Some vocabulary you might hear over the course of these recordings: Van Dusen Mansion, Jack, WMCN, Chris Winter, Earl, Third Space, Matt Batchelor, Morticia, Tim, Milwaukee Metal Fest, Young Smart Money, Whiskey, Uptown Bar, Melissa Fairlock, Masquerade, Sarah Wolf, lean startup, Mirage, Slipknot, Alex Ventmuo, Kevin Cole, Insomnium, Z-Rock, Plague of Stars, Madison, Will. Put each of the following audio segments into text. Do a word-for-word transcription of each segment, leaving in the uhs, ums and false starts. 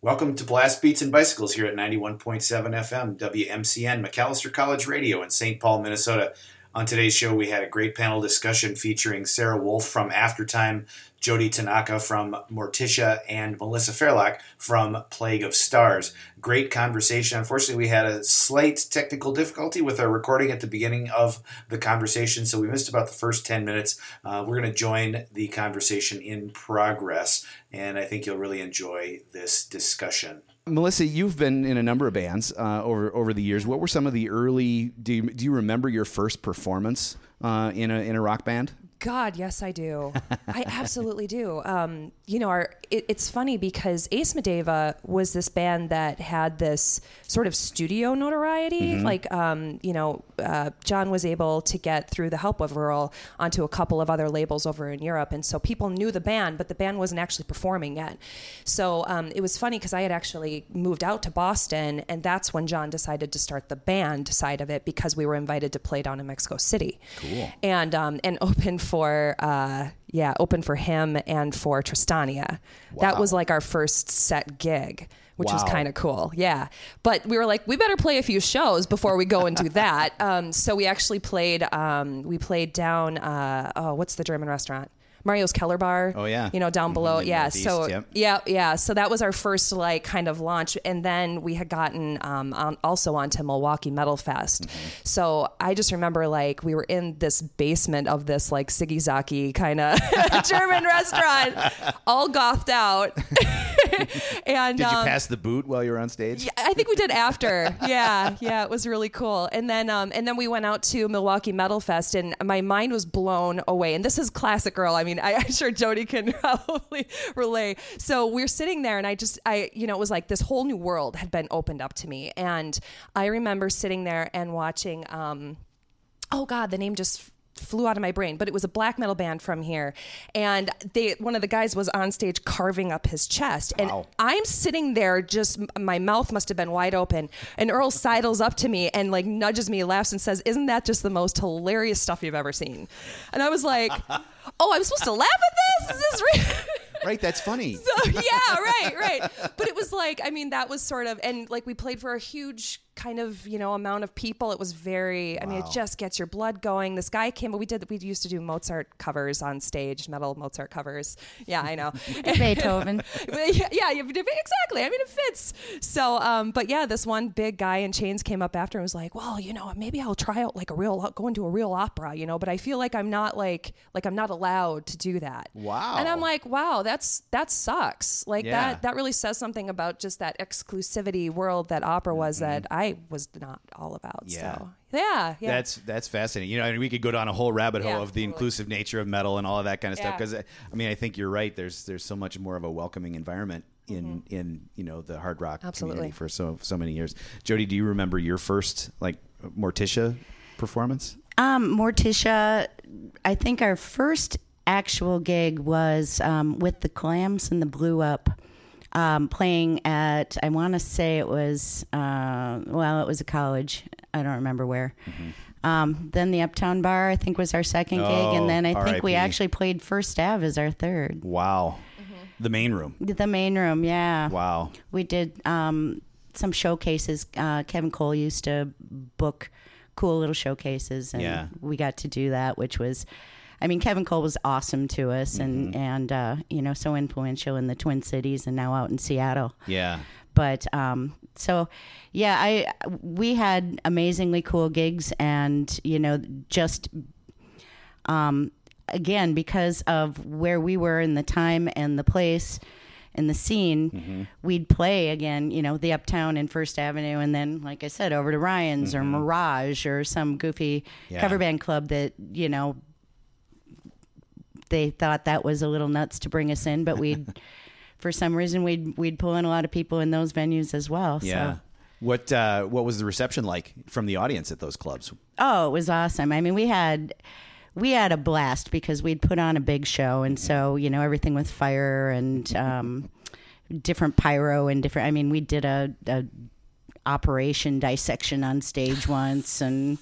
Welcome to Blast Beats and Bicycles here at ninety-one point seven F M, W M C N, Macalester College Radio in Saint Paul, Minnesota. On today's show, we had a great panel discussion featuring Sarah Wolf from Aftertime, Jody Tanaka from Morticia, and Melissa Fairlock from Plague of Stars. Great conversation. Unfortunately, we had a slight technical difficulty with our recording at the beginning of the conversation, so we missed about the first ten minutes. Uh, we're going to join the conversation in progress, and I think you'll really enjoy this discussion. Melissa, you've been in a number of bands uh, over over the years. What were some of the early? Do you, do you remember your first performance uh, in a in a rock band? God, yes, I do. I absolutely do. Um, you know, our it, it's funny because Ace Medeva was this band that had this sort of studio notoriety. Mm-hmm. Like, um, you know, uh, John was able to get, through the help of Earl, onto a couple of other labels over in Europe. And so people knew the band, but the band wasn't actually performing yet. So um, it was funny because I had actually moved out to Boston, and that's when John decided to start the band side of it because we were invited to play down in Mexico City. Cool. And, um, and open for uh yeah open for him and for Tristania. Wow. That was like our first set gig, which wow. was kind of cool. Yeah, but we were like, we better play a few shows before we go and do that. Um so we actually played um we played down uh oh what's the German restaurant, Mario's Keller Bar. Oh yeah. You know, down below. Mm-hmm. Yeah. Northeast, so yep. yeah. Yeah. So that was our first like kind of launch. And then we had gotten um, on, also onto Milwaukee Metal Fest. Mm-hmm. So I just remember like we were in this basement of this like Ziggy Zaki kind of German restaurant, all gothed out. And did you um, pass the boot while you were on stage? Yeah, I think we did after. Yeah. Yeah. It was really cool. And then, um, and then we went out to Milwaukee Metal Fest and my mind was blown away. And this is classic girl. I mean, I mean, I, I'm sure Jody can probably relay. So we're sitting there and I just, I, you know, it was like this whole new world had been opened up to me. And I remember sitting there and watching, um, oh God, the name just f- flew out of my brain, but it was a black metal band from here. And they, one of the guys was on stage carving up his chest. And wow. I'm sitting there just, my mouth must've been wide open. And Earl sidles up to me and like nudges me, laughs and says, "Isn't that just the most hilarious stuff you've ever seen?" And I was like... Oh, I'm supposed to laugh at this? Is this real? Right, that's funny. So, yeah, right, right. But it was like, I mean, that was sort of, and like we played for a huge kind of, you know, amount of people. It was very, wow. I mean, it just gets your blood going. This guy came, but we did, we used to do Mozart covers on stage, metal Mozart covers. Yeah, I know. Beethoven. yeah, yeah, exactly. I mean, it fits. So, um, but yeah, this one big guy in chains came up after and was like, well, you know, maybe I'll try out like a real, go into a real opera, you know, but I feel like I'm not like, like I'm not allowed to do that. Wow. And I'm like, wow, that's, that sucks. Like yeah. that, that really says something about just that exclusivity world that opera was mm-hmm. that I, I was not all about. Yeah. So yeah, yeah. That's, that's fascinating. You know, I mean, we could go down a whole rabbit hole yeah, of the totally. inclusive nature of metal and all of that kind of yeah. stuff. Cause I mean, I think you're right. There's, there's so much more of a welcoming environment in, mm-hmm. in, you know, the hard rock Absolutely. community for so, so many years. Jody, do you remember your first like Morticia performance? Um, Morticia, I think our first actual gig was, um, with the Clams and the Blue Up. Um, playing at, I want to say it was, uh, well, it was a college. I don't remember where. Mm-hmm. Um, then the Uptown Bar, I think, was our second oh, gig. And then I think we actually played First Ave as our third. Wow. Mm-hmm. The main room. The main room, yeah. Wow. We did um, some showcases. Uh, Kevin Cole used to book cool little showcases. And yeah. we got to do that, which was... I mean, Kevin Cole was awesome to us and, mm-hmm. and uh, you know, so influential in the Twin Cities and now out in Seattle. Yeah. But um, so, yeah, I we had amazingly cool gigs and, you know, just, um, again, because of where we were in the time and the place and the scene, mm-hmm. we'd play again, you know, the Uptown and First Avenue. And then, like I said, over to Ryan's mm-hmm. or Mirage or some goofy yeah. cover band club that, you know, they thought that was a little nuts to bring us in, but we'd, for some reason, we'd we'd pull in a lot of people in those venues as well. Yeah. So. What uh, what was the reception like from the audience at those clubs? Oh, it was awesome. I mean, we had we had a blast because we'd put on a big show, and so you know everything with fire and um, different pyro and different. I mean, we did a, a operation dissection on stage once, and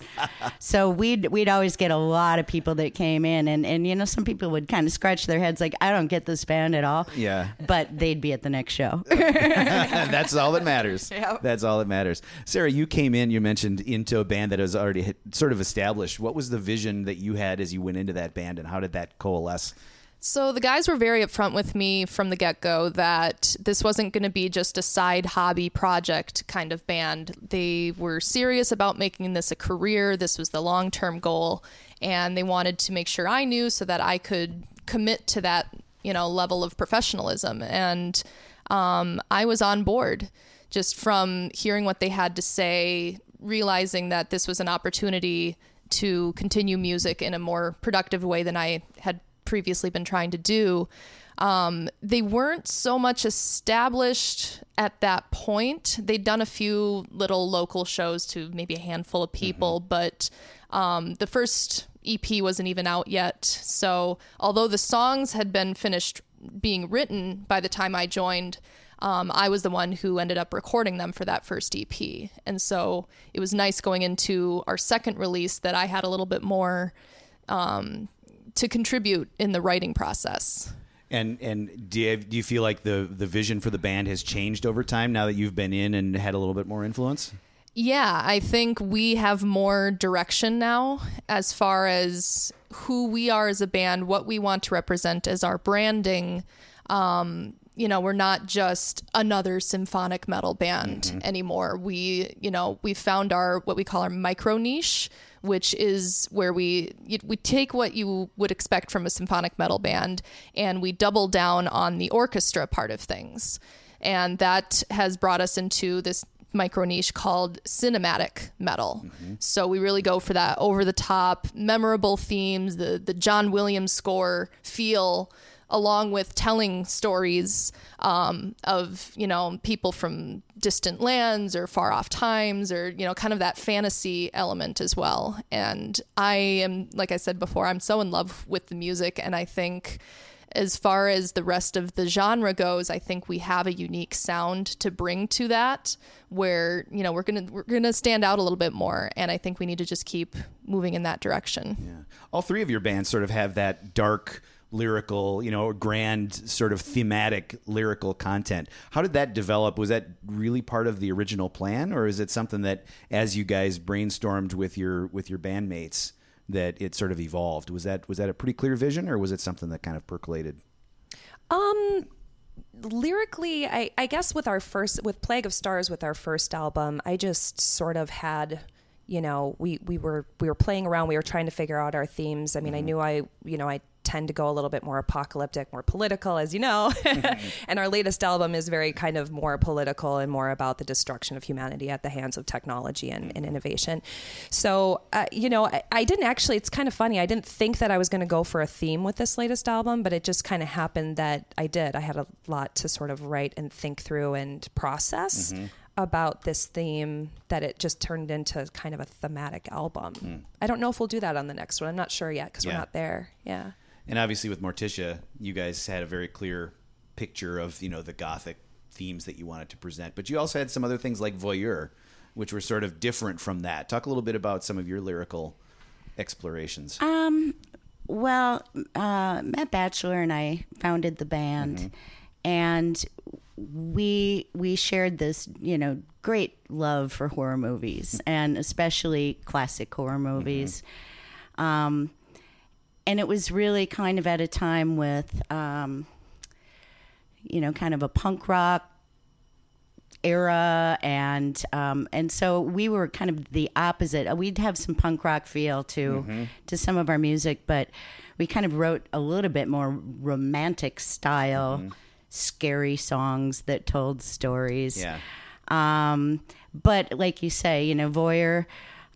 so we'd we'd always get a lot of people that came in, and and you know, some people would kind of scratch their heads like, I don't get this band at all. Yeah, but they'd be at the next show. That's all that matters. Yep. That's all that matters. Sarah, you came in, you mentioned, into a band that was already hit, sort of established. What was the vision that you had as you went into that band, and how did that coalesce? So the guys were very upfront with me from the get-go that this wasn't going to be just a side hobby project kind of band. They were serious about making this a career. This was the long-term goal, and they wanted to make sure I knew so that I could commit to that, you know, level of professionalism. And um, I was on board just from hearing what they had to say, realizing that this was an opportunity to continue music in a more productive way than I had previously been trying to do. Um, they weren't so much established at that point. They'd done a few little local shows to maybe a handful of people, mm-hmm. but um, the first E P wasn't even out yet. So although the songs had been finished being written by the time I joined, um, I was the one who ended up recording them for that first E P. And so it was nice going into our second release that I had a little bit more um to contribute in the writing process. And and do you, do you feel like the, the vision for the band has changed over time now that you've been in and had a little bit more influence? Yeah, I think we have more direction now as far as who we are as a band, what we want to represent as our branding. Um, you know, we're not just another symphonic metal band mm-hmm. anymore. We, you know, we found our, what we call our micro niche, which is where we we take what you would expect from a symphonic metal band, and we double down on the orchestra part of things. And that has brought us into this micro niche called cinematic metal. Mm-hmm. So we really go for that over-the-top, memorable themes, the, the John Williams score feel, along with telling stories um, of, you know, people from distant lands or far off times, or, you know, kind of that fantasy element as well. And I am, like I said before, I'm so in love with the music. And I think as far as the rest of the genre goes, I think we have a unique sound to bring to that, where, you know, we're going to we're going to stand out a little bit more. And I think we need to just keep moving in that direction. Yeah. All three of your bands sort of have that dark, lyrical, you know, grand sort of thematic lyrical content. How did that develop? Was that really part of the original plan, or is it something that as you guys brainstormed with your with your bandmates that it sort of evolved? Was that was that a pretty clear vision, or was it something that kind of percolated? Um lyrically, I, I guess with our first with Plague of Stars, with our first album, I just sort of had, you know, we we were we were playing around, we were trying to figure out our themes. I mean, mm-hmm. I knew I, you know, I tend to go a little bit more apocalyptic, more political, as you know. And our latest album is very kind of more political and more about the destruction of humanity at the hands of technology and, and innovation. So, uh, you know, I, I didn't actually, it's kind of funny. I didn't think that I was going to go for a theme with this latest album, but it just kind of happened that I did. I had a lot to sort of write and think through and process mm-hmm. about this theme, that it just turned into kind of a thematic album. Mm. I don't know if we'll do that on the next one. I'm not sure yet because yeah. we're not there. Yeah. And obviously with Morticia, you guys had a very clear picture of, you know, the Gothic themes that you wanted to present. But you also had some other things like Voyeur, which were sort of different from that. Talk a little bit about some of your lyrical explorations. Um, well, uh, Matt Batchelor and I founded the band, mm-hmm. and we we shared this, you know, great love for horror movies, and especially classic horror movies. Mm-hmm. Um And it was really kind of at a time with, um, you know, kind of a punk rock era. And um, and so we were kind of the opposite. We'd have some punk rock feel to mm-hmm. to some of our music, but we kind of wrote a little bit more romantic style, mm-hmm. scary songs that told stories. Yeah. Um, but like you say, you know, Voyeur...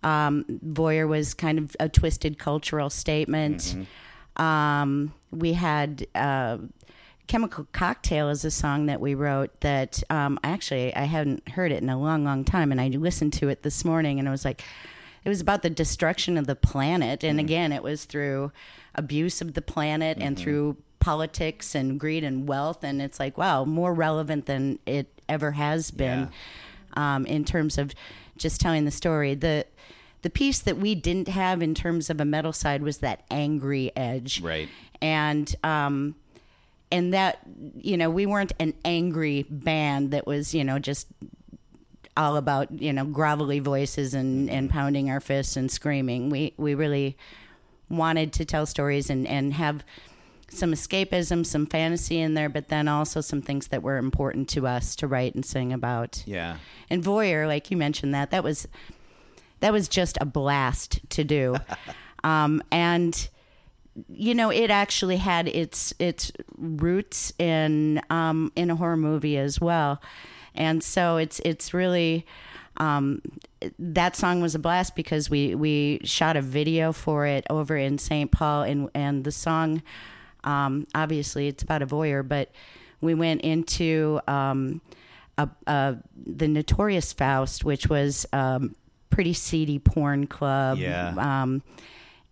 Um, Voyeur was kind of a twisted cultural statement. Mm-hmm. Um, we had uh, Chemical Cocktail is a song that we wrote that um, actually I hadn't heard it in a long, long time, and I listened to it this morning, and I was like, it was about the destruction of the planet. And mm-hmm. again, it was through abuse of the planet mm-hmm. and through politics and greed and wealth. And it's like, wow, more relevant than it ever has been. Yeah. um, in terms of just telling the story. The the piece that we didn't have in terms of a metal side was that angry edge. Right. And um, and that, you know, we weren't an angry band that was, you know, just all about, you know, grovelly voices and, and pounding our fists and screaming. We we really wanted to tell stories and, and have some escapism, some fantasy in there, but then also some things that were important to us to write and sing about. Yeah. And Voyeur, like you mentioned, that that was that was just a blast to do. um, and you know, it actually had its its roots in um, in a horror movie as well. And so it's it's really um, that song was a blast because we we shot a video for it over in Saint Paul, and and the song. Um, obviously it's about a voyeur, but we went into, um, a, a, the Notorious Faust, which was, um, pretty seedy porn club. Yeah. Um,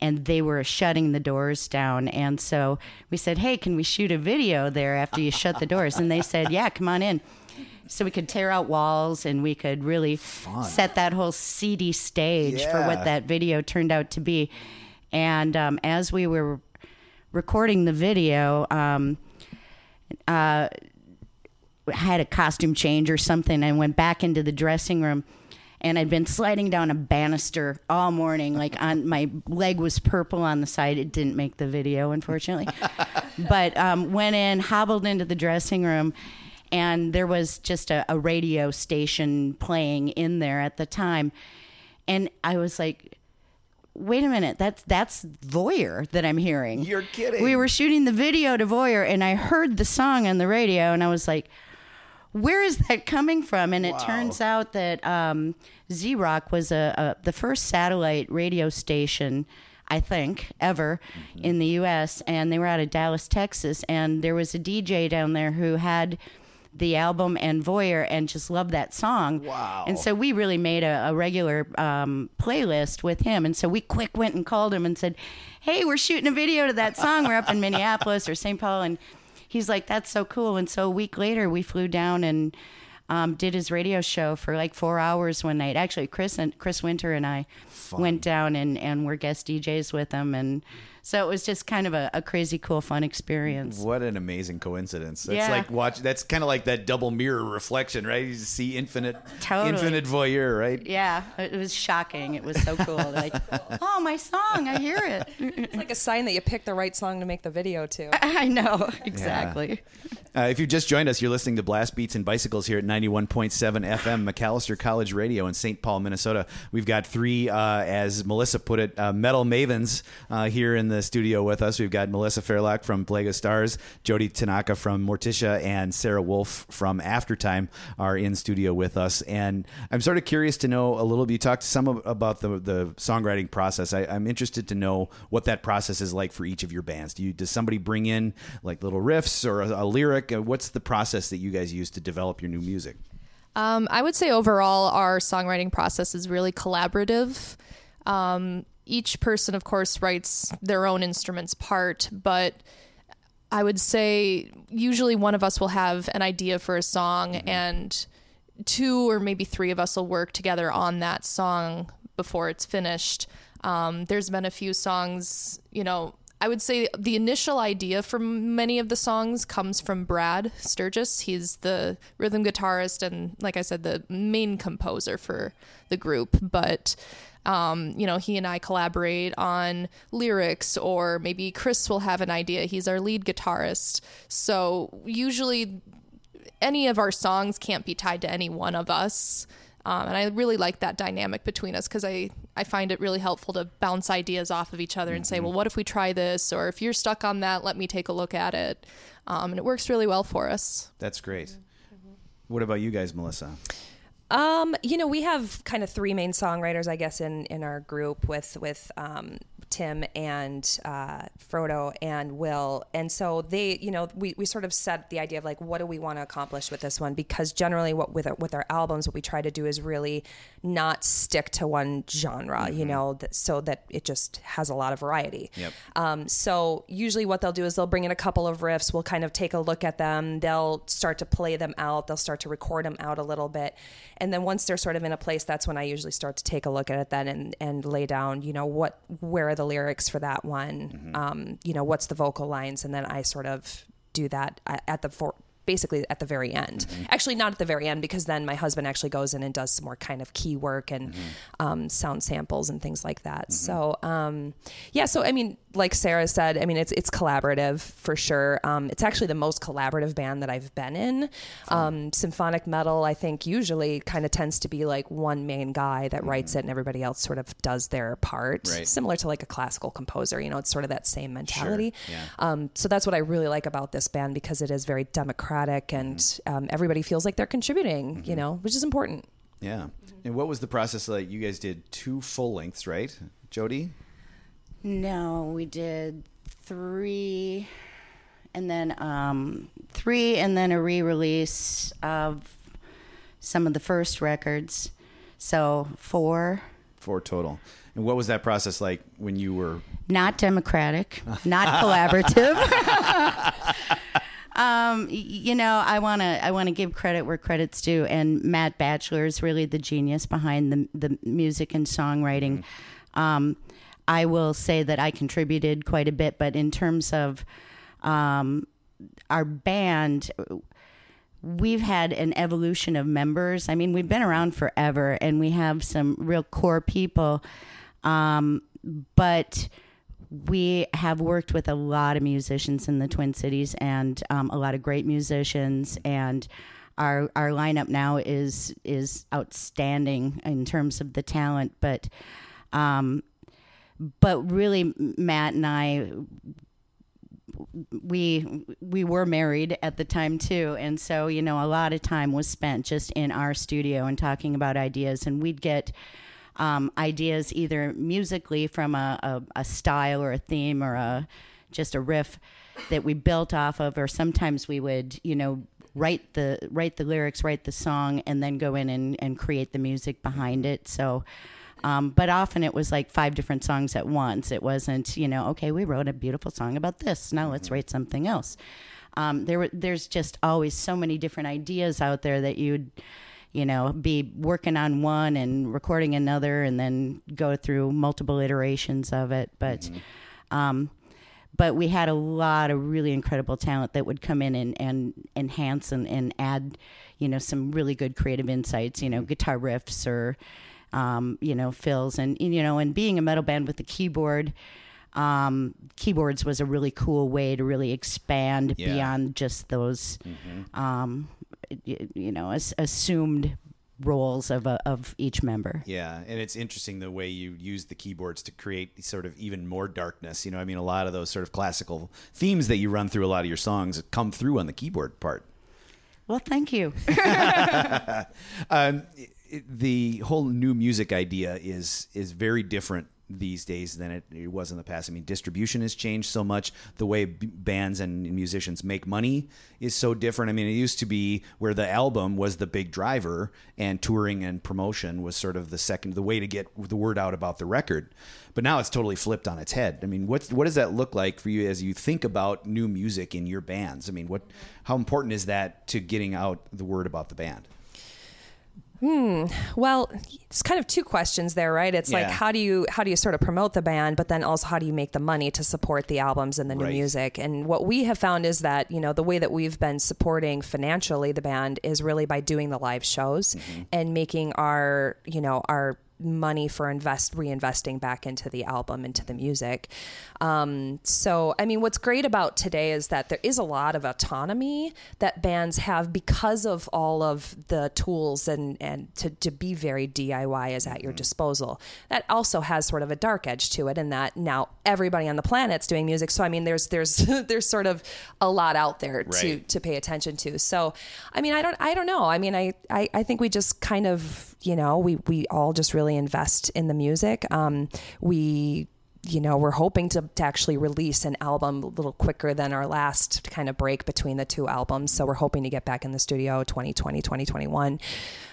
and they were shutting the doors down. And so we said, hey, can we shoot a video there after you shut the doors? And they said, yeah, come on in. So we could tear out walls and we could really Fun. set that whole seedy stage yeah. for what that video turned out to be. And, um, as we were recording the video, um, uh, had a costume change or something and went back into the dressing room, and I'd been sliding down a banister all morning. Like on my leg was purple on the side. It didn't make the video, unfortunately, but, um, went in, hobbled into the dressing room, and there was just a, a radio station playing in there at the time. And I was like, wait a minute, that's that's Voyeur that I'm hearing. You're kidding. We were shooting the video to Voyeur, and I heard the song on the radio, and I was like, where is that coming from? And wow. It turns out that um, Z-Rock was a, a, the first satellite radio station, I think, ever mm-hmm. in the U S, and they were out of Dallas, Texas, and there was a D J down there who had the album and Voyeur and just loved that song. Wow. And so we really made a, a regular um, playlist with him. And so we quick went and called him and said, hey, we're shooting a video to that song. We're up in Minneapolis or Saint Paul. And he's like, that's so cool. And so a week later we flew down and um, did his radio show for like four hours one night. Actually, Chris and Chris Winter and I fun. went down and, and were guest D Js with him. And so it was just kind of a, a crazy, cool, fun experience. What an amazing coincidence. That's yeah. like watch. That's kind of like that double mirror reflection, right? You see infinite, totally. infinite voyeur, right? Yeah. It was shocking. It was so cool. Like, oh, my song. I hear it. It's like a sign that you picked the right song to make the video to. I, I know. Exactly. Yeah. Uh, if you've just joined us, you're listening to Blast Beats and Bicycles here at ninety-one point seven F M, Macalester College Radio in Saint Paul, Minnesota. We've got three, uh, as Melissa put it, uh, metal mavens uh, here in the studio with us. We've got Melissa Fairlock from Plague of Stars, Jody Tanaka from Morticia, and Sarah Wolf from Aftertime are in studio with us. And I'm sort of curious to know a little bit, you talked some of, about the, the songwriting process. I, I'm interested to know what that process is like for each of your bands. Do you, does somebody bring in like little riffs or a, a lyric? What's the process that you guys use to develop your new music? Um, I would say overall our songwriting process is really collaborative. Um, Each person, of course, writes their own instrument's part, but I would say usually one of us will have an idea for a song, mm-hmm. and two or maybe three of us will work together on that song before it's finished. Um, there's been a few songs, you know, I would say the initial idea for many of the songs comes from Brad Sturgis. He's the rhythm guitarist and, like I said, the main composer for the group, but... Um, you know, he and I collaborate on lyrics, or maybe Chris will have an idea. He's our lead guitarist. So usually any of our songs can't be tied to any one of us. Um, and I really like that dynamic between us because I, I find it really helpful to bounce ideas off of each other and mm-hmm. say, well, what if we try this? Or if you're stuck on that, let me take a look at it. Um, and it works really well for us. That's great. Mm-hmm. What about you guys, Melissa? Um, you know, we have kind of three main songwriters, I guess, in, in our group with, with, um, Tim and uh, Frodo and Will. And so they, you know, we, we sort of set the idea of like, what do we want to accomplish with this one? Because generally what with our, with our albums, what we try to do is really not stick to one genre, mm-hmm. you know, that, so that it just has a lot of variety. Yep. Um, so usually what they'll do is they'll bring in a couple of riffs. We'll kind of take a look at them. They'll start to play them out. They'll start to record them out a little bit. And then once they're sort of in a place, that's when I usually start to take a look at it then and, and lay down, you know, what, where are the lyrics for that one? Mm-hmm. Um, you know, what's the vocal lines? And then I sort of do that at the, for, basically at the very end, mm-hmm. actually not at the very end, because then my husband actually goes in and does some more kind of key work and, mm-hmm. um, sound samples and things like that. Mm-hmm. So, um, yeah, so, I mean, like Sarah said, I mean, it's, it's collaborative for sure. Um, it's actually the most collaborative band that I've been in. Um, symphonic metal, I think usually kind of tends to be like one main guy that mm-hmm. writes it and everybody else sort of does their part, right. similar to like a classical composer, you know, it's sort of that same mentality. Sure. Yeah. Um, so that's what I really like about this band, because it is very democratic and, mm-hmm. um, everybody feels like they're contributing, mm-hmm. you know, which is important. Yeah. Mm-hmm. And what was the process like? You guys did two full lengths, right? Jody? No, we did three, and then um, three, and then a re-release of some of the first records. So four. Four total. And what was that process like when you were? Not democratic, not collaborative. um, you know, I wanna I wanna give credit where credit's due, and Matt Batchelor is really the genius behind the the music and songwriting. Mm-hmm. Um, I will say that I contributed quite a bit, but in terms of um, our band, we've had an evolution of members. I mean, we've been around forever, and we have some real core people, um, but we have worked with a lot of musicians in the Twin Cities and um, a lot of great musicians, and our our lineup now is is outstanding in terms of the talent, but... Um, But really, Matt and I, we we were married at the time, too. And so, you know, a lot of time was spent just in our studio and talking about ideas. And we'd get um, ideas either musically from a, a, a style or a theme or a just a riff that we built off of. Or sometimes we would, you know, write the write the lyrics, write the song, and then go in and, and create the music behind it. So... Um, but often it was like five different songs at once. It wasn't, you know, okay, we wrote a beautiful song about this. Now let's write something else. Um, there were, there's just always so many different ideas out there that you'd, you know, be working on one and recording another and then go through multiple iterations of it. But, mm-hmm. um, but we had a lot of really incredible talent that would come in and, and enhance and, and add, you know, some really good creative insights, you know, guitar riffs or, um, you know, fills and, you know, and being a metal band with the keyboard, um, keyboards was a really cool way to really expand yeah. beyond just those, mm-hmm. um, you, you know, as, assumed roles of, a, of each member. Yeah. And it's interesting the way you use the keyboards to create sort of even more darkness. You know, I mean, a lot of those sort of classical themes that you run through a lot of your songs come through on the keyboard part. Well, thank you. um, The whole new music idea is is very different these days than it, it was in the past. I mean, distribution has changed so much. The way b- bands and musicians make money is so different. I mean, it used to be where the album was the big driver and touring and promotion was sort of the second, the way to get the word out about the record. But now it's totally flipped on its head. I mean, what's, what does that look like for you as you think about new music in your bands? I mean, what how important is that to getting out the word about the band? Hmm. Well, it's kind of two questions there, right? It's yeah. like, how do you, how do you sort of promote the band, but then also how do you make the money to support the albums and the new right. music? And what we have found is that, you know, the way that we've been supporting financially the band is really by doing the live shows mm-hmm. and making our, you know, our money for invest reinvesting back into the album, into the music. Um, so, I mean, what's great about today is that there is a lot of autonomy that bands have because of all of the tools and, and to, to be very D I Y is at your disposal. That also has sort of a dark edge to it in that now everybody on the planet's doing music. So, I mean, there's, there's, there's sort of a lot out there right. to, to pay attention to. So, I mean, I don't, I don't know. I mean, I, I, I think we just kind of, you know, we, we all just really invest in the music. Um, we you know, we're hoping to, to actually release an album a little quicker than our last kind of break between the two albums. So we're hoping to get back in the studio twenty twenty, twenty twenty-one.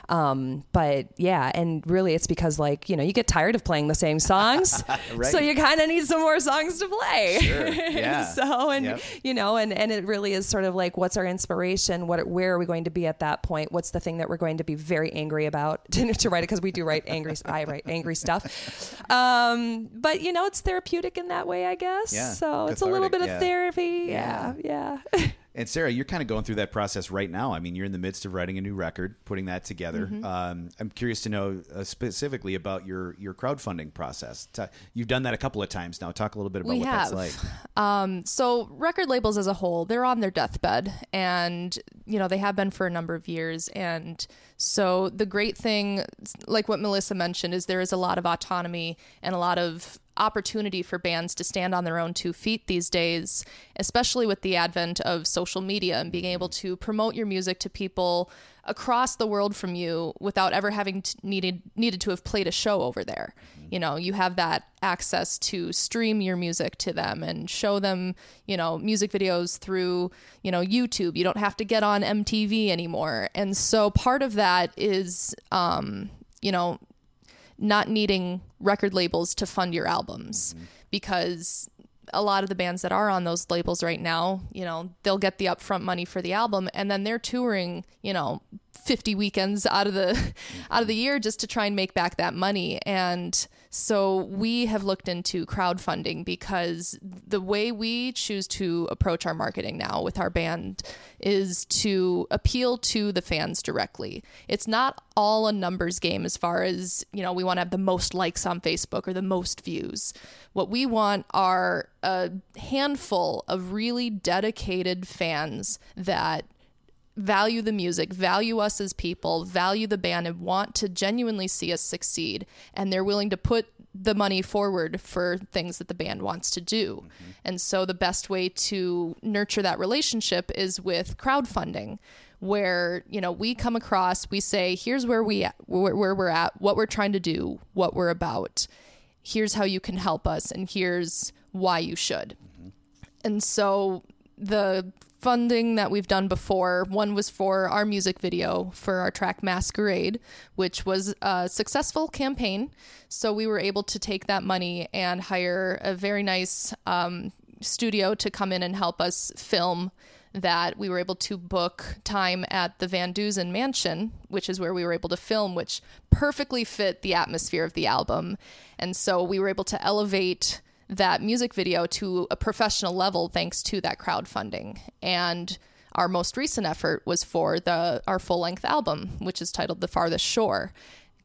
Um, but yeah, and really it's because, like, you know, you get tired of playing the same songs, right. So you kind of need some more songs to play. Sure. Yeah. so, and yep. you know, and, and it really is sort of like, what's our inspiration? What, where are we going to be at that point? What's the thing that we're going to be very angry about to, to write it? Cause we do write angry, I write angry stuff. Um, but you know, it's therapeutic in that way, I guess. Yeah. So it's a little bit yeah. of therapy. Yeah. Yeah. yeah. And Sarah, you're kind of going through that process right now. I mean, you're in the midst of writing a new record, putting that together. Mm-hmm. Um, I'm curious to know uh, specifically about your, your crowdfunding process. Ta- you've done that a couple of times now. Talk a little bit about we what have. that's like. Um, so record labels as a whole, they're on their deathbed, and you know, they have been for a number of years. And so the great thing, like what Melissa mentioned, is there is a lot of autonomy and a lot of opportunity for bands to stand on their own two feet these days, especially with the advent of social media and being able to promote your music to people across the world from you without ever having to needed needed to have played a show over there. You know, you have that access to stream your music to them and show them, you know, music videos through, you know, YouTube. You don't have to get on M T V anymore. And so part of that is, um, you know, not needing record labels to fund your albums, mm-hmm. because a lot of the bands that are on those labels right now, you know, they'll get the upfront money for the album, and then they're touring, you know, fifty weekends out of the mm-hmm. out of the year just to try and make back that money. And so we have looked into crowdfunding because the way we choose to approach our marketing now with our band is to appeal to the fans directly. It's not all a numbers game as far as, you know, we want to have the most likes on Facebook or the most views. What we want are a handful of really dedicated fans that value the music, value us as people, value the band, and want to genuinely see us succeed. And they're willing to put the money forward for things that the band wants to do. Mm-hmm. And so the best way to nurture that relationship is with crowdfunding, where, you know, we come across, we say, here's where we at, where, where we're at, what we're trying to do, what we're about. Here's how you can help us, and here's why you should. Mm-hmm. And so the funding that we've done before, one was for our music video for our track Masquerade, which was a successful campaign. So we were able to take that money and hire a very nice um, studio to come in and help us film that. We were able to book time at the Van Dusen Mansion, which is where we were able to film, which perfectly fit the atmosphere of the album. And so we were able to elevate that music video to a professional level thanks to that crowdfunding. And our most recent effort was for the our full-length album, which is titled The Farthest Shore.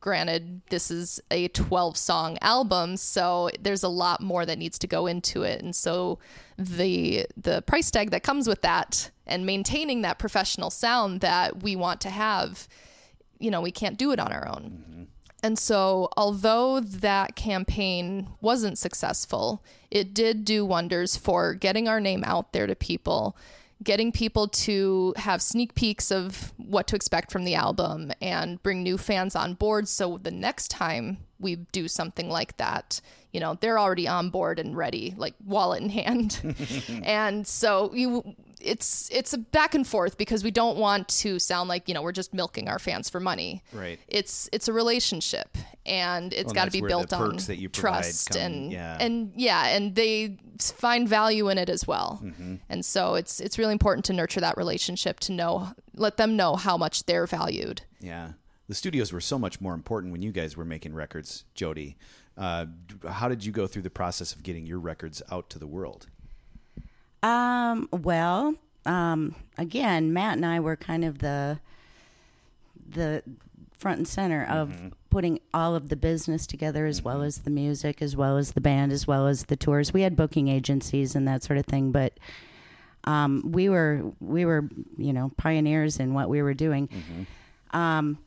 Granted, this is a twelve-song album, so there's a lot more that needs to go into it. And so the the price tag that comes with that and maintaining that professional sound that we want to have, you know, we can't do it on our own. Mm-hmm. And so although that campaign wasn't successful, it did do wonders for getting our name out there to people, getting people to have sneak peeks of what to expect from the album and bring new fans on board. So the next time we do something like that, you know, they're already on board and ready, like wallet in hand. And so you... It's it's a back and forth because we don't want to sound like, you know, we're just milking our fans for money. Right. It's it's a relationship, and it's well, got to be built on trust come, and yeah. and yeah, and they find value in it as well. Mm-hmm. And so it's it's really important to nurture that relationship, to know, let them know how much they're valued. Yeah. The studios were so much more important when you guys were making records, Jody. Uh, how did you go through the process of getting your records out to the world? Um, well, um, again, Matt and I were kind of the, the front and center of mm-hmm. putting all of the business together, as mm-hmm. well as the music, as well as the band, as well as the tours. We had booking agencies and that sort of thing, but, um, we were, we were, you know, pioneers in what we were doing. Mm-hmm. Um,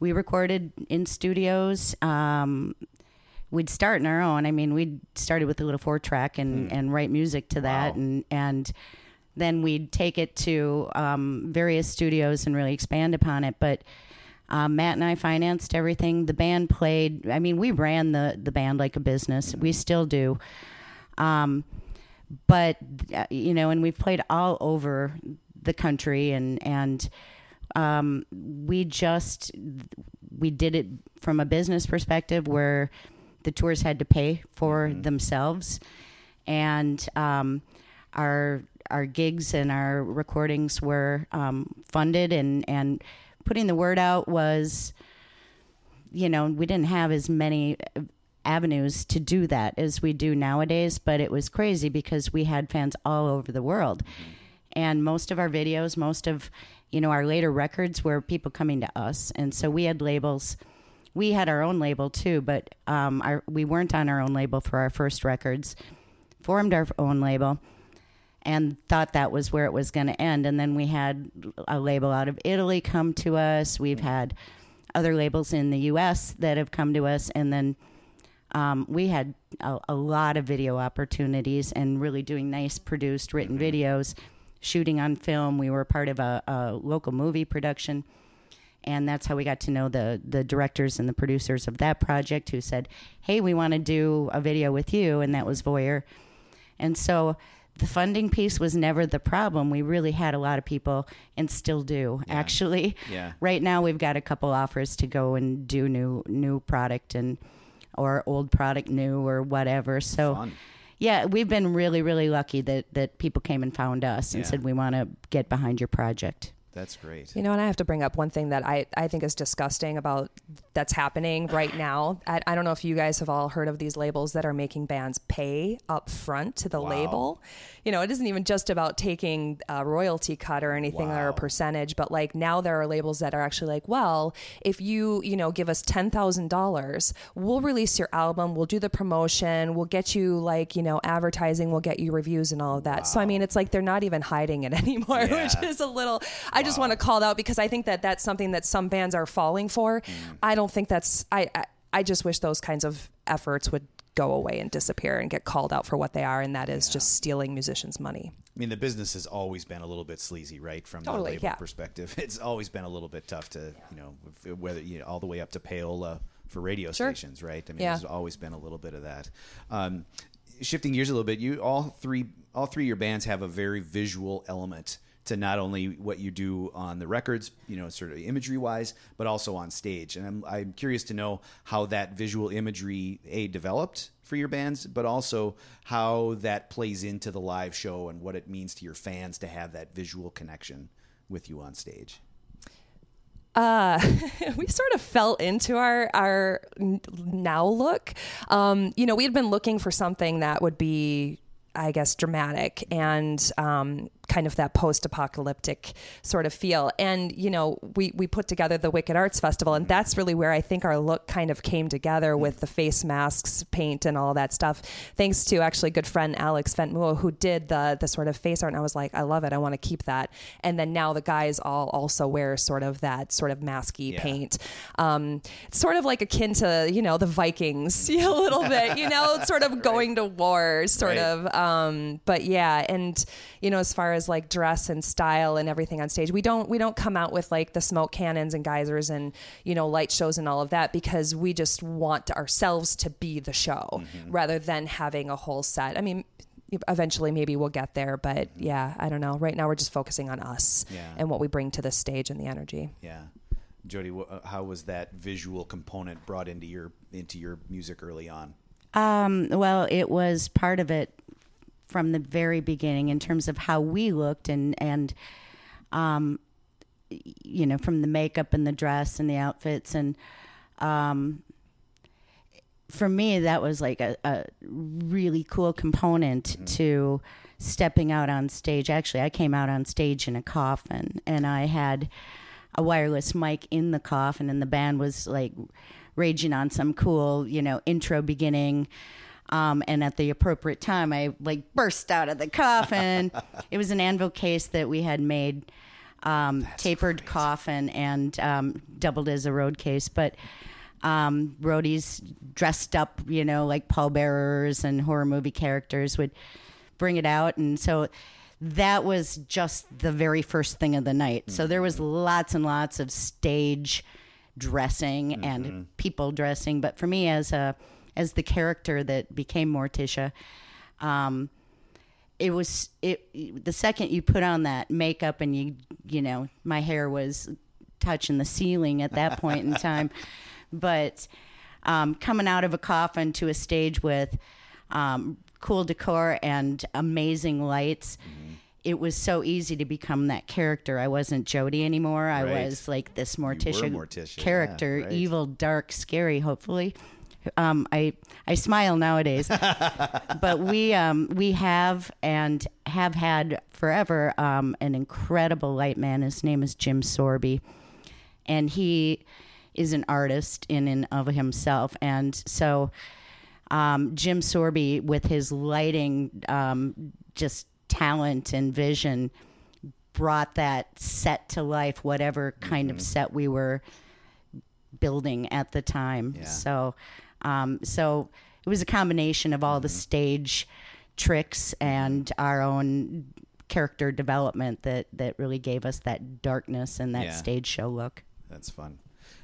we recorded in studios, um, we'd start on our own. I mean, we'd started with a little four track and, mm. and write music to that. Wow. And, and then we'd take it to um, various studios and really expand upon it. But Um, Matt and I financed everything. The band played. I mean, we ran the, the band like a business. We still do. Um, but, you know, and we've played all over the country, and, and um, we just, we did it from a business perspective where the tours had to pay for mm-hmm. themselves. And um, our our gigs and our recordings were um, funded, and, and putting the word out was, you know, we didn't have as many avenues to do that as we do nowadays, but it was crazy because we had fans all over the world. And most of our videos, most of, you know, our later records were people coming to us. And so we had labels. We had our own label too, but um, our, we weren't on our own label for our first records, formed our own label, and thought that was where it was going to end. And then we had a label out of Italy come to us. We've had other labels in the U S that have come to us. And then um, we had a, a lot of video opportunities and really doing nice produced written mm-hmm. videos, shooting on film. We were part of a, a local movie production. And that's how we got to know the the directors and the producers of that project, who said, hey, we want to do a video with you. And that was Voyeur. And so the funding piece was never the problem. We really had a lot of people, and still do, yeah. actually. Yeah. Right now we've got a couple offers to go and do new new product, and or old product new or whatever. So, fun. Yeah, we've been really, really lucky that, that people came and found us and yeah. said, we want to get behind your project. That's great. You know, and I have to bring up one thing that I, I think is disgusting about that's happening right now. I, I don't know if you guys have all heard of these labels that are making bands pay up front to the wow. label. You know, it isn't even just about taking a royalty cut or anything wow. or a percentage, but like now there are labels that are actually like, well, if you, you know, give us ten thousand dollars, we'll release your album, we'll do the promotion, we'll get you like, you know, advertising, we'll get you reviews and all of that. Wow. So, I mean, it's like they're not even hiding it anymore, yeah. which is a little... I I just want to call it out because I think that that's something that some bands are falling for. Mm. I don't think that's, I, I, I just wish those kinds of efforts would go away and disappear and get called out for what they are. And that is yeah. just stealing musicians' money. I mean, the business has always been a little bit sleazy, right? From totally, the label yeah. perspective, it's always been a little bit tough to, you know, whether you know, all the way up to payola for radio sure. stations, right? I mean, yeah. there's always been a little bit of that. Um, shifting gears a little bit, you all three, all three of your bands have a very visual element to not only what you do on the records, you know, sort of imagery-wise, but also on stage. And I'm I'm curious to know how that visual imagery, A, developed for your bands, but also how that plays into the live show and what it means to your fans to have that visual connection with you on stage. Uh, we sort of fell into our, our now look. Um, you know, we had been looking for something that would be, I guess, dramatic and um, kind of that post-apocalyptic sort of feel. And, you know, we, we put together the Wicked Arts Festival, and that's really where I think our look kind of came together with the face masks, paint, and all that stuff. Thanks to actually good friend Alex Ventmuo, who did the the sort of face art. And I was like, I love it. I want to keep that. And then now the guys all also wear sort of that sort of masky yeah. paint. Um, it's sort of like akin to, you know, the Vikings a little bit, you know, sort of going right. to war, sort right. of. Um, but yeah. And, you know, as far as like dress and style and everything on stage, we don't we don't come out with like the smoke cannons and geysers and, you know, light shows and all of that, because we just want ourselves to be the show mm-hmm. rather than having a whole set. I mean, eventually maybe we'll get there, but mm-hmm. yeah, I don't know. Right now we're just focusing on us yeah. and what we bring to the stage and the energy. Yeah. Jody, wh- how was that visual component brought into your into your music early on? Um, well, it was part of it from the very beginning in terms of how we looked and, and, um, you know, from the makeup and the dress and the outfits. And, um, for me, that was like a, a really cool component mm-hmm. to stepping out on stage. Actually, I came out on stage in a coffin, and I had a wireless mic in the coffin, and the band was like raging on some cool, you know, intro beginning. Um, and at the appropriate time, I like burst out of the coffin. It was an anvil case that we had made, um, tapered crazy. coffin, and um, doubled as a road case. But um, roadies dressed up, you know, like pallbearers and horror movie characters would bring it out. And so that was just the very first thing of the night. Mm-hmm. So there was lots and lots of stage dressing mm-hmm. and people dressing. But for me, as a as the character that became Morticia, um, it was it the second you put on that makeup and you you know my hair was touching the ceiling at that point in time, but um, coming out of a coffin to a stage with um, cool decor and amazing lights. Mm-hmm. It was so easy to become that character. I wasn't Jody anymore. I right. was like this Morticia, Morticia character, yeah, right. evil, dark, scary, hopefully. Um, I I smile nowadays. But we um, we have and have had forever um, an incredible light man. His name is Jim Sorby. And he is an artist in and of himself. And so um, Jim Sorby, with his lighting, um, just... talent and vision, brought that set to life, whatever kind mm-hmm. of set we were building at the time. Yeah. So, um, so it was a combination of all mm-hmm. the stage tricks and our own character development that, that really gave us that darkness and that yeah. stage show look. That's fun.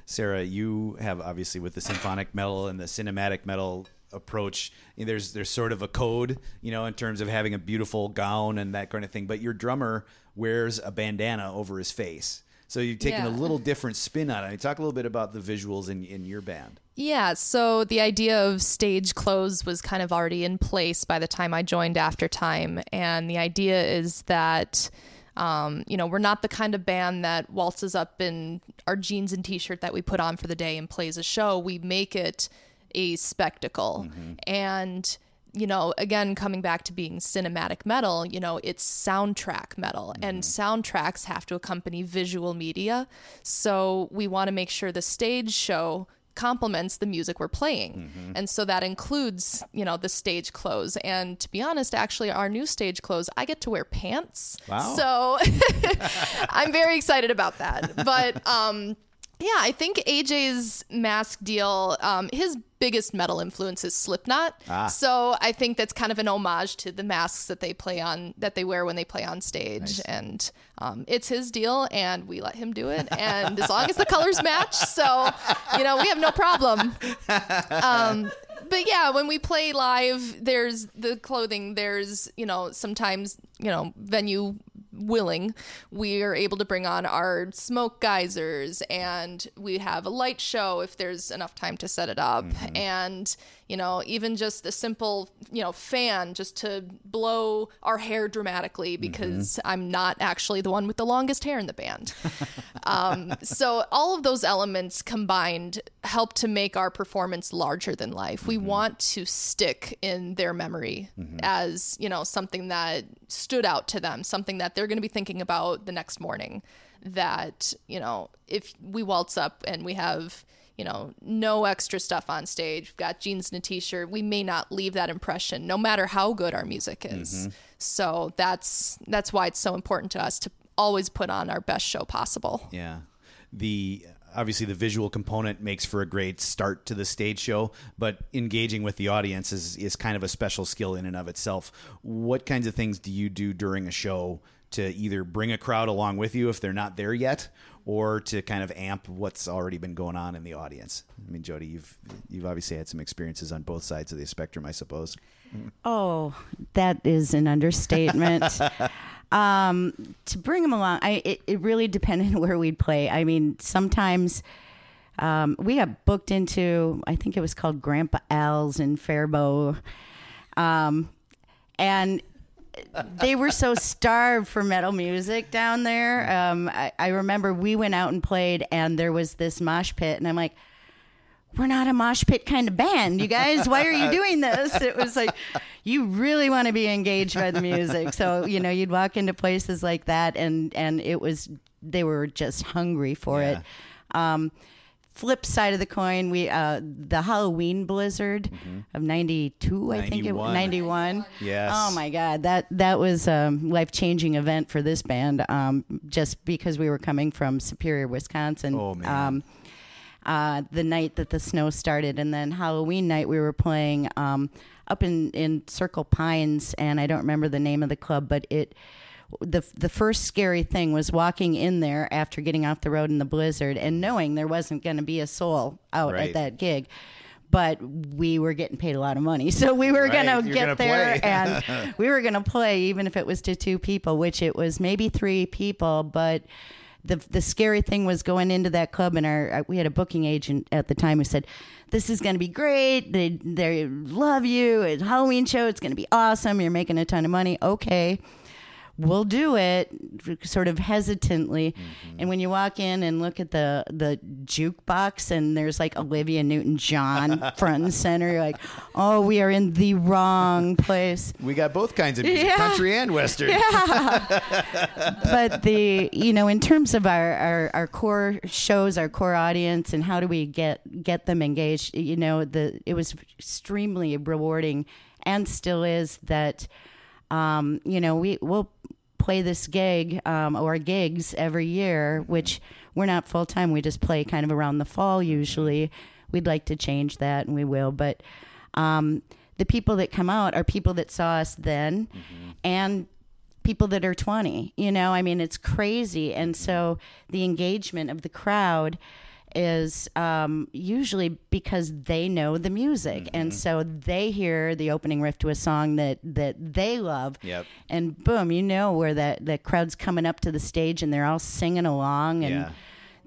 Sarah, you have obviously with the symphonic metal and the cinematic metal approach, there's there's sort of a code, you know, in terms of having a beautiful gown and that kind of thing, but your drummer wears a bandana over his face, so you've taken yeah. a little different spin on it. Talk a little bit about the visuals in, in your band. Yeah, so the idea of stage clothes was kind of already in place by the time I joined Aftertime, and the idea is that Um, you know, we're not the kind of band that waltzes up in our jeans and t-shirt that we put on for the day and plays a show. We make it a spectacle. Mm-hmm. And, you know, again, coming back to being cinematic metal, you know, it's soundtrack metal, mm-hmm. and soundtracks have to accompany visual media. So we want to make sure the stage show complements the music we're playing. Mm-hmm. And so that includes, you know, the stage clothes. And to be honest, actually, our new stage clothes, I get to wear pants. Wow. So I'm very excited about that. But um, yeah, I think A J's mask deal, um, his biggest metal influence is Slipknot. Ah. So I think that's kind of an homage to the masks that they play on, that they wear when they play on stage. Nice. And um, it's his deal and we let him do it. And as long as the colors match, so, you know, we have no problem. Um, but yeah, when we play live, there's the clothing, there's, you know, sometimes, you know, venue willing, we are able to bring on our smoke geysers, and we have a light show if there's enough time to set it up. Mm-hmm. And, you know, even just a simple, you know, fan just to blow our hair dramatically, because mm-hmm. I'm not actually the one with the longest hair in the band. um, so all of those elements combined help to make our performance larger than life. Mm-hmm. We want to stick in their memory mm-hmm. as, you know, something that stood out to them, something that they're going to be thinking about the next morning, that, you know, if we waltz up and we have, you know, no extra stuff on stage, we've got jeans and a t-shirt, we may not leave that impression no matter how good our music is. Mm-hmm. So that's, that's why it's so important to us to always put on our best show possible. Yeah. The, obviously the visual component makes for a great start to the stage show, but engaging with the audience is, is kind of a special skill in and of itself. What kinds of things do you do during a show to either bring a crowd along with you if they're not there yet, or to kind of amp what's already been going on in the audience? I mean, Jody, you've, you've obviously had some experiences on both sides of the spectrum, I suppose. Oh, that is an understatement. Um, to bring them along, I, it, it really depended on where we'd play. I mean, sometimes um, we got booked into, I think it was called Grandpa Al's in Faribault, um, and they were so starved for metal music down there. Um, I, I remember we went out and played, and there was this mosh pit, and I'm like, we're not a mosh pit kind of band, you guys. Why are you doing this? It was like, you really want to be engaged by the music. So, you know, you'd walk into places like that, and, and it was, they were just hungry for yeah. it. Um, flip side of the coin, we uh, the Halloween blizzard mm-hmm. of ninety-two, I think it was, ninety-one. Yes. Oh, my God. That, that was a life-changing event for this band, um, just because we were coming from Superior, Wisconsin. Oh, man. Um, Uh, the night that the snow started, and then Halloween night we were playing um, up in, in Circle Pines, and I don't remember the name of the club, but it the the first scary thing was walking in there after getting off the road in the blizzard and knowing there wasn't going to be a soul out right. at that gig. But we were getting paid a lot of money, so we were right. going to get there and we were going to play, even if it was to two people, which it was maybe three people. But the the scary thing was going into that club, and our we had a booking agent at the time who said, "This is going to be great. They they love you. It's a Halloween show. It's going to be awesome. You're making a ton of money. Okay, we'll do it," sort of hesitantly. Mm-hmm. And when you walk in and look at the, the jukebox and there's like Olivia Newton-John front and center, you're like, oh, we are in the wrong place. We got both kinds of music, yeah. country and Western. Yeah. But the, you know, in terms of our, our, our core shows, our core audience and how do we get, get them engaged, you know, the, it was extremely rewarding and still is that, Um, you know, we, we'll play this gig um, or gigs every year, which we're not full-time. We just play kind of around the fall usually. We'd like to change that, and we will. But um, the people that come out are people that saw us then mm-hmm. and people that are twenty. You know, I mean, it's crazy. And so the engagement of the crowd is um, usually because they know the music. Mm-hmm. And so they hear the opening riff to a song that, that they love. Yep. And boom, you know where that, that crowd's coming up to the stage and they're all singing along. And yeah.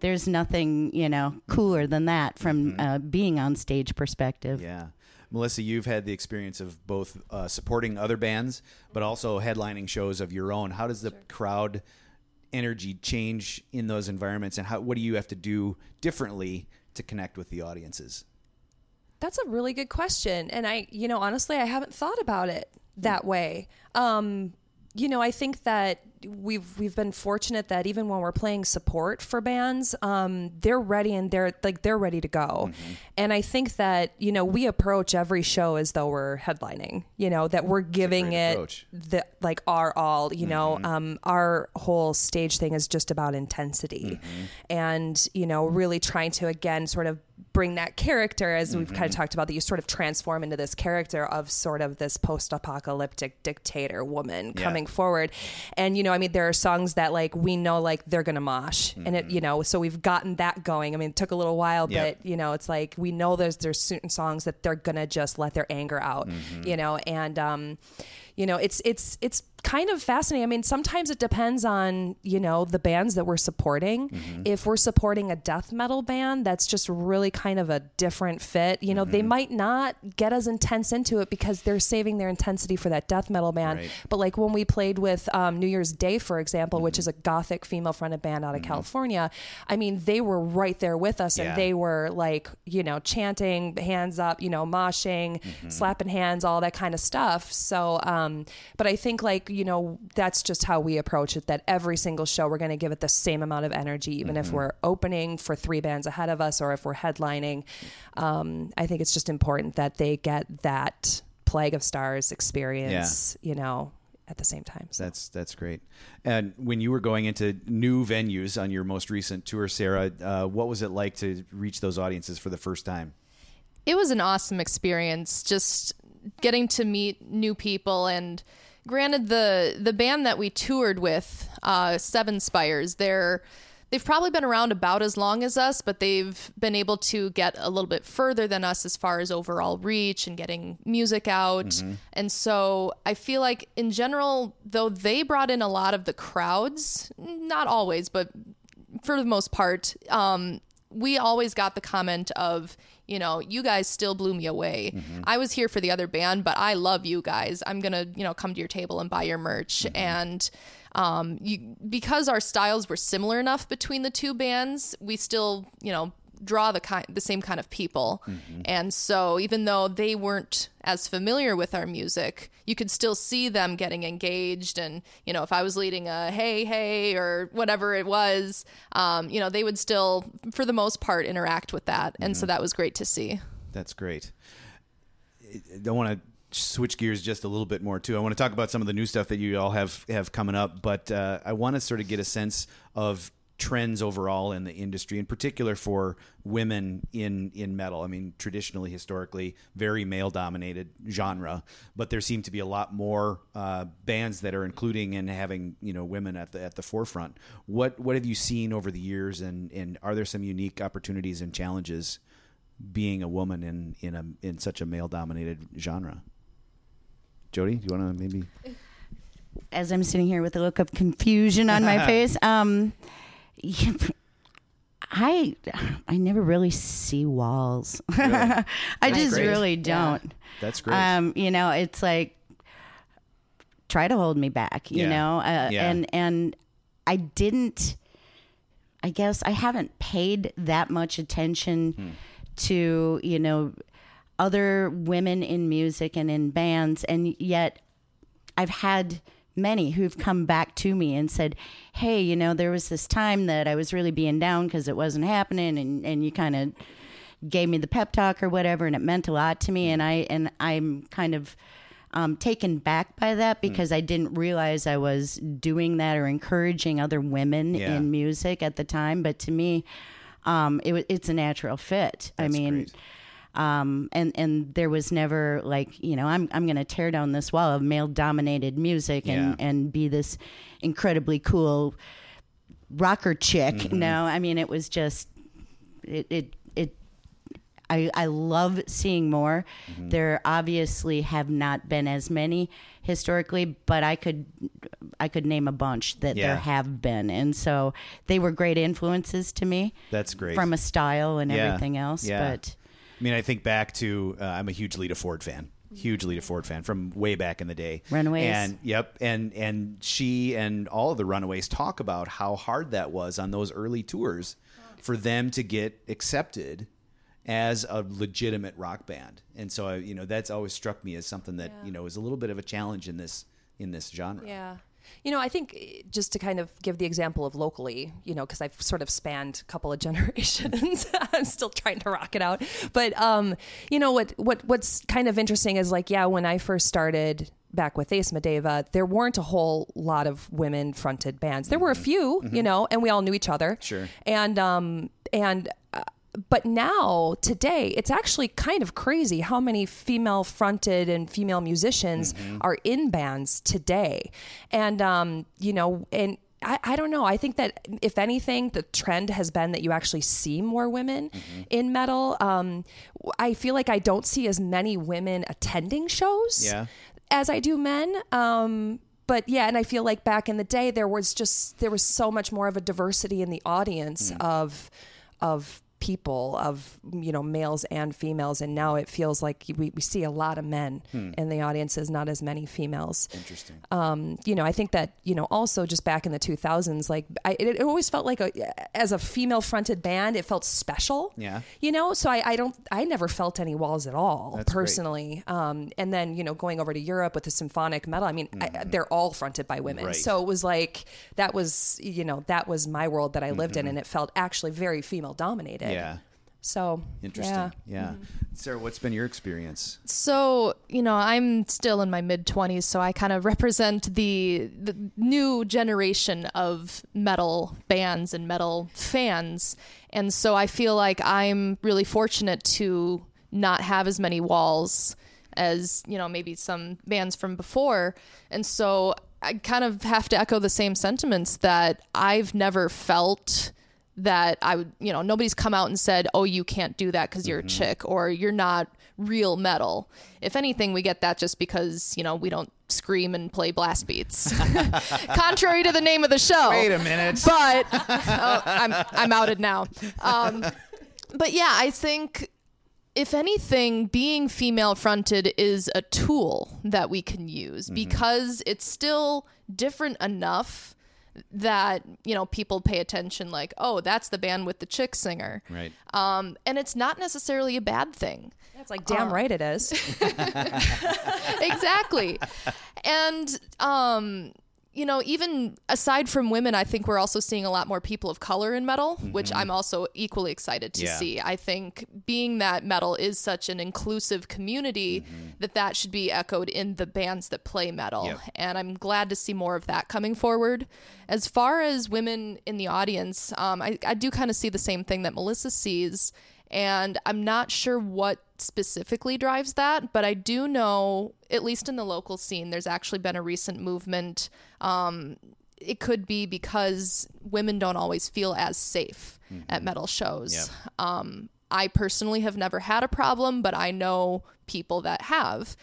there's nothing, you know, cooler than that from mm-hmm. uh, being on stage perspective. Yeah. Melissa, you've had the experience of both uh, supporting other bands, but also headlining shows of your own. How does the sure. crowd energy change in those environments, and how, what do you have to do differently to connect with the audiences? That's a really good question. And I, you know, honestly, I haven't thought about it that way. Um, you know, I think that we've, we've been fortunate that even when we're playing support for bands, um, they're ready and they're like, they're ready to go. Mm-hmm. And I think that, you know, we approach every show as though we're headlining, you know, that we're giving it the, like our all, you mm-hmm. know, um, our whole stage thing is just about intensity mm-hmm. and, you know, really trying to, again, sort of bring that character as mm-hmm. we've kind of talked about, that you sort of transform into this character of sort of this post-apocalyptic dictator woman yeah. coming forward. And, you know, I mean, there are songs that like, we know, like they're going to mosh mm-hmm. and it, you know, so we've gotten that going. I mean, it took a little while, yep. but you know, it's like, we know there's, there's certain songs that they're going to just let their anger out, mm-hmm. you know? And, um, you know, it's, it's, it's kind of fascinating. I mean, sometimes it depends on, you know, the bands that we're supporting. Mm-hmm. If we're supporting a death metal band, that's just really kind of a different fit. You know, mm-hmm. they might not get as intense into it because they're saving their intensity for that death metal band. Right. But like when we played with um, New Year's Day, for example, mm-hmm. which is a gothic female-fronted band out of mm-hmm. California, I mean, they were right there with us yeah. and they were like, you know, chanting, hands up, you know, moshing, mm-hmm. slapping hands, all that kind of stuff. So, um, Um, but I think like, you know, that's just how we approach it, that every single show we're going to give it the same amount of energy, even mm-hmm. if we're opening for three bands ahead of us or if we're headlining. Um, I think it's just important that they get that Plague of Stars experience, yeah. you know, at the same time. So. That's that's great. And when you were going into new venues on your most recent tour, Sarah, uh, what was it like to reach those audiences for the first time? It was an awesome experience. Just getting to meet new people, and granted the the band that we toured with, uh Seven Spires, they're they've probably been around about as long as us, but they've been able to get a little bit further than us as far as overall reach and getting music out. Mm-hmm. And so I feel like in general, though they brought in a lot of the crowds, not always, but for the most part, um we always got the comment of, you know, you guys still blew me away. Mm-hmm. I was here for the other band, but I love you guys. I'm going to, you know, come to your table and buy your merch. Mm-hmm. And um, you, because our styles were similar enough between the two bands, we still, you know, draw the kind, the same kind of people. Mm-hmm. And so even though they weren't as familiar with our music, you could still see them getting engaged. And, you know, if I was leading a hey, hey, or whatever it was, um, you know, they would still, for the most part, interact with that. And mm-hmm. so that was great to see. That's great. I don't want to switch gears just a little bit more, too. I want to talk about some of the new stuff that you all have, have coming up, but uh, I want to sort of get a sense of trends overall in the industry, in particular for women in, in metal. I mean, traditionally, historically, very male-dominated genre, but there seem to be a lot more uh, bands that are including and having, you know, women at the at the forefront. What what have you seen over the years, and, and are there some unique opportunities and challenges being a woman in in a in such a male-dominated genre? Jody, do you want to maybe? As I'm sitting here with a look of confusion on my face. Um, I I never really see walls. Really? I That's just great. Really don't. Yeah. That's great. Um, you know, it's like, try to hold me back, you yeah. know? Uh, yeah. And and I didn't, I guess I haven't paid that much attention hmm. to, you know, other women in music and in bands. And yet I've had many who've come back to me and said, hey, you know, there was this time that I was really being down because it wasn't happening, and, and you kind of gave me the pep talk or whatever, and it meant a lot to me. And, I, and I'm kind of um, taken back by that because mm. I didn't realize I was doing that or encouraging other women yeah. in music at the time. But to me, um, it, it's a natural fit. That's I mean... Great. Um, and, and there was never like, you know, I'm, I'm going to tear down this wall of male dominated music and, yeah. and be this incredibly cool rocker chick. Mm-hmm. No, I mean, it was just, it, it, it I, I love seeing more. Mm-hmm. There obviously have not been as many historically, but I could, I could name a bunch that yeah. there have been. And so they were great influences to me. That's great. From a style and yeah. everything else. Yeah. But I mean, I think back to, uh, I'm a huge Lita Ford fan, huge Lita Ford fan from way back in the day. Runaways. And yep. And, and she and all of the Runaways talk about how hard that was on those early tours for them to get accepted as a legitimate rock band. And so, I, you know, that's always struck me as something that, yeah. you know, is a little bit of a challenge in this, in this genre. Yeah. You know, I think just to kind of give the example of locally, you know, because I've sort of spanned a couple of generations. I'm still trying to rock it out. But, um, you know, what what what's kind of interesting is like, yeah, when I first started back with Ace Medeva, there weren't a whole lot of women fronted bands. There were a few, mm-hmm. you know, and we all knew each other. Sure. And um, and uh, but now today, it's actually kind of crazy how many female fronted and female musicians mm-hmm. are in bands today. And, um, you know, and I, I don't know, I think that if anything, the trend has been that you actually see more women mm-hmm. in metal. Um, I feel like I don't see as many women attending shows yeah. as I do men. Um, But yeah, and I feel like back in the day, there was just, there was so much more of a diversity in the audience mm. of, of, people of, you know, males and females. And now it feels like we, we see a lot of men hmm. in the audiences, not as many females. Interesting. Um, you know, I think that, you know, also just back in the two thousands, like I, it, it always felt like a, as a female fronted band, it felt special, yeah. you know? So I, I don't, I never felt any walls at all That's personally. Um, and then, you know, going over to Europe with the symphonic metal, I mean, mm-hmm. I, they're all fronted by women. Right. So it was like, that was, you know, that was my world that I lived mm-hmm. in. And it felt actually very female dominated. Yeah. So interesting. Yeah. yeah. Mm-hmm. Sarah, what's been your experience? So, you know, I'm still in my mid twenties, so I kind of represent the, the new generation of metal bands and metal fans. And so I feel like I'm really fortunate to not have as many walls as, you know, maybe some bands from before. And so I kind of have to echo the same sentiments that I've never felt that I would, you know, nobody's come out and said, oh, you can't do that because you're mm-hmm. a chick or you're not real metal. If anything, we get that just because, you know, we don't scream and play blast beats, contrary to the name of the show. Wait a minute. But uh, I'm, I'm outed now. Um, but yeah, I think if anything, being female fronted is a tool that we can use mm-hmm. because it's still different enough that, you know, people pay attention like, oh, that's the band with the chick singer. Right. Um, and it's not necessarily a bad thing. That's like, damn um, right it is. Exactly. And, um, you know, even aside from women, I think we're also seeing a lot more people of color in metal, mm-hmm. which I'm also equally excited to yeah. see. I think being that metal is such an inclusive community mm-hmm. that that should be echoed in the bands that play metal. Yep. And I'm glad to see more of that coming forward. As far as women in the audience, um, I, I do kind of see the same thing that Melissa sees. And I'm not sure what specifically drives that, but I do know, at least in the local scene, there's actually been a recent movement. Um, it could be because women don't always feel as safe mm-hmm. at metal shows. Yep. Um, I personally have never had a problem, but I know people that have.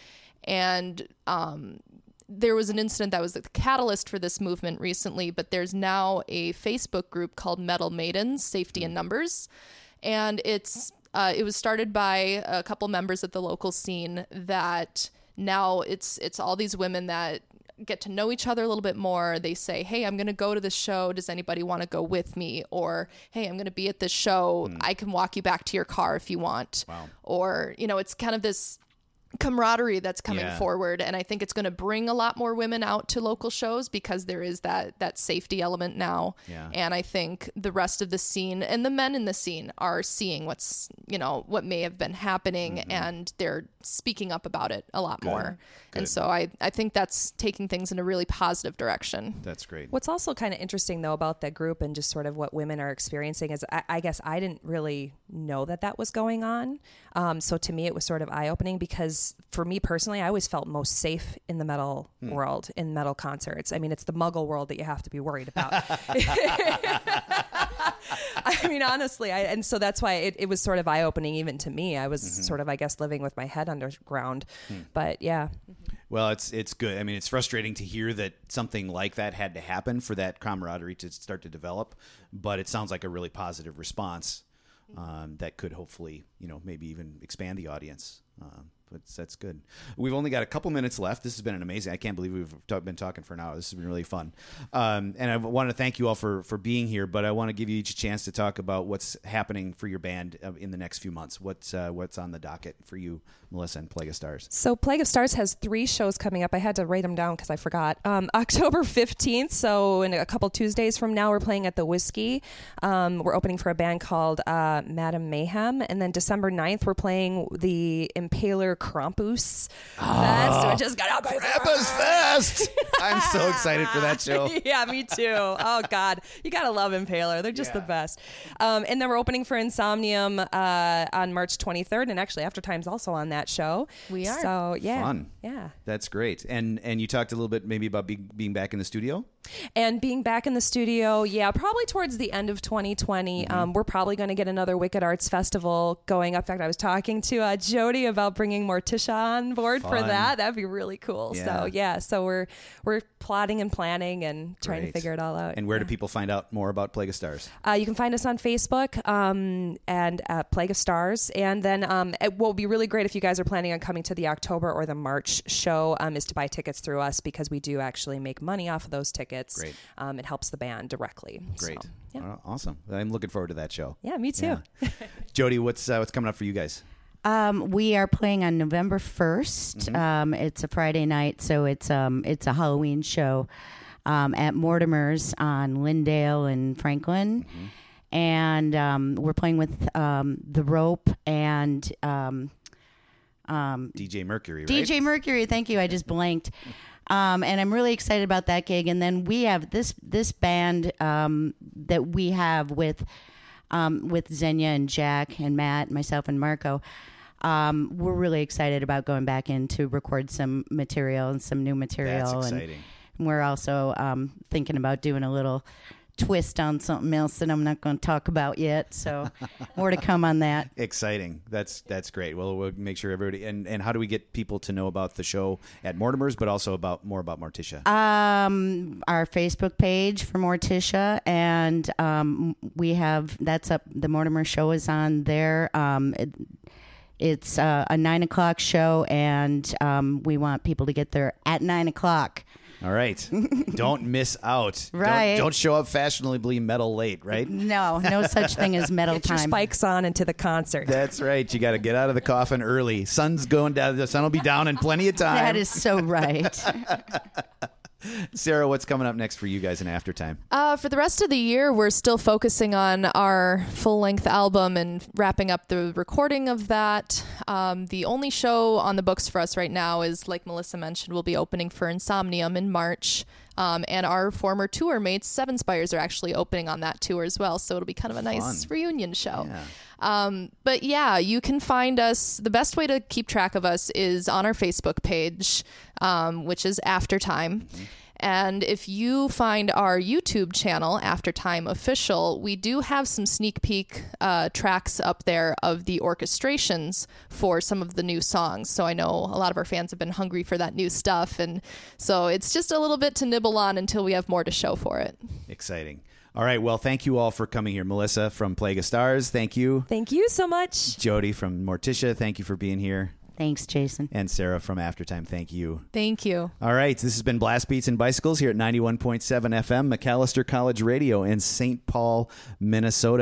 And um, there was an incident that was the catalyst for this movement recently, but there's now a Facebook group called Metal Maidens, Safety in Numbers. And it's uh, it was started by a couple members at the local scene that now it's it's all these women that get to know each other a little bit more. They say, hey, I'm going to go to this show. Does anybody want to go with me? Or, hey, I'm going to be at this show. Mm. I can walk you back to your car if you want. Wow. Or, you know, it's kind of this camaraderie that's coming yeah. forward. And I think it's going to bring a lot more women out to local shows because there is that that safety element now. Yeah. And I think the rest of the scene and the men in the scene are seeing what's, you know, what may have been happening mm-hmm. and they're speaking up about it a lot Good. more. Good. And so I, I think that's taking things in a really positive direction. That's great. What's also kind of interesting though about that group and just sort of what women are experiencing is I, I guess I didn't really know that that was going on. Um, so to me it was sort of eye-opening because for me personally I always felt most safe in the metal hmm. world, in metal concerts. I mean, it's the muggle world that you have to be worried about. I mean, honestly, I, and so that's why it, it was sort of eye-opening even to me. I was mm-hmm. sort of, I guess, living with my head underground, hmm. but yeah. Well, it's it's good. I mean, it's frustrating to hear that something like that had to happen for that camaraderie to start to develop, but it sounds like a really positive response um, that could hopefully, you know, maybe even expand the audience. Um, but that's good. We've only got a couple minutes left. This has been an amazing. I can't believe we've t- been talking for an hour. This has been really fun. Um, and I want to thank you all for, for being here, but I want to give you each a chance to talk about what's happening for your band in the next few months. What's, uh, what's on the docket for you, Melissa, and Plague of Stars? So Plague of Stars has three shows coming up. I had to write them down because I forgot. Um, October fifteenth. So in a couple Tuesdays from now, we're playing at the Whiskey. Um, we're opening for a band called uh, Madame Mayhem. And then December ninth, we're playing the Impaler Krampus Fest. I just got out Krampus Fest. I'm so excited for that show. Yeah, me too. Oh God, you gotta love Impaler. They're just yeah. the best. Um, and then we're opening for Insomnium uh, on March twenty-third, and actually Aftertime's also on that show. We are. So yeah, fun. Yeah, that's great. And and you talked a little bit maybe about being being back in the studio. And being back in the studio, yeah, probably towards the end of twenty twenty, mm-hmm. um, we're probably going to get another Wicked Arts Festival going up. In fact, I was talking to uh, Jody about bringing Morticia on board Fun. for that. That'd be really cool. Yeah. So yeah, so we're we're plotting and planning and trying Great. to figure it all out. And where yeah. do people find out more about Plague of Stars? Uh, you can find us on Facebook um, and uh, Plague of Stars. And then um, it will be really great if you guys are planning on coming to the October or the March show um, is to buy tickets through us because we do actually make money off of those tickets. Great. Um, it helps the band directly. Great. So, yeah. Awesome. I'm looking forward to that show. Yeah, me too. Yeah. Jody, what's uh, what's coming up for you guys? Um, we are playing on November first. Mm-hmm. Um, it's a Friday night, so it's um, it's a Halloween show um, at Mortimer's on Lindale and Franklin. Mm-hmm. And um, we're playing with um, The Rope and um, um, D J Mercury, right? D J Mercury. Thank you. I just blanked. Um, and I'm really excited about that gig. And then we have this this band um, that we have with um, with Xenia and Jack and Matt, myself and Marco. Um, we're really excited about going back in to record some material and some new material. That's exciting. And we're also um, thinking about doing a little twist on something else that I'm not going to talk about yet. So more to come on that. Exciting. That's that's great. Well, we'll make sure everybody. And, and how do we get people to know about the show at Mortimer's, but also about more about Morticia? Um, our Facebook page for Morticia, and um, we have that's up. The Mortimer show is on there. Um, it, it's uh, a nine o'clock show, and um, we want people to get there at nine o'clock. All right. Don't miss out. Right. Don't, don't show up fashionably metal late, right? No, no such thing as metal get time. Get your spikes on into the concert. That's right. You got to get out of the coffin early. Sun's going down. The sun will be down in plenty of time. That is so right. Sarah, what's coming up next for you guys in Aftertime? Uh, for the rest of the year, we're still focusing on our full-length album and wrapping up the recording of that. Um, the only show on the books for us right now is, like Melissa mentioned, we'll be opening for Insomnium in March. Um, and our former tour mates, Seven Spires, are actually opening on that tour as well. So it'll be kind of a nice Fun. reunion show. Yeah. Um, but yeah, you can find us. The best way to keep track of us is on our Facebook page, um, which is Aftertime. Mm-hmm. And if you find our YouTube channel, Aftertime Official, we do have some sneak peek uh, tracks up there of the orchestrations for some of the new songs. So I know a lot of our fans have been hungry for that new stuff. And so it's just a little bit to nibble on until we have more to show for it. Exciting. All right. Well, thank you all for coming here. Melissa from Plague of Stars, thank you. Thank you so much. Jody from Morticia, thank you for being here. Thanks, Jason. And Sarah from Aftertime, thank you. Thank you. All right. This has been Blast Beats and Bicycles here at ninety-one point seven F M, Macalester College Radio in Saint Paul, Minnesota.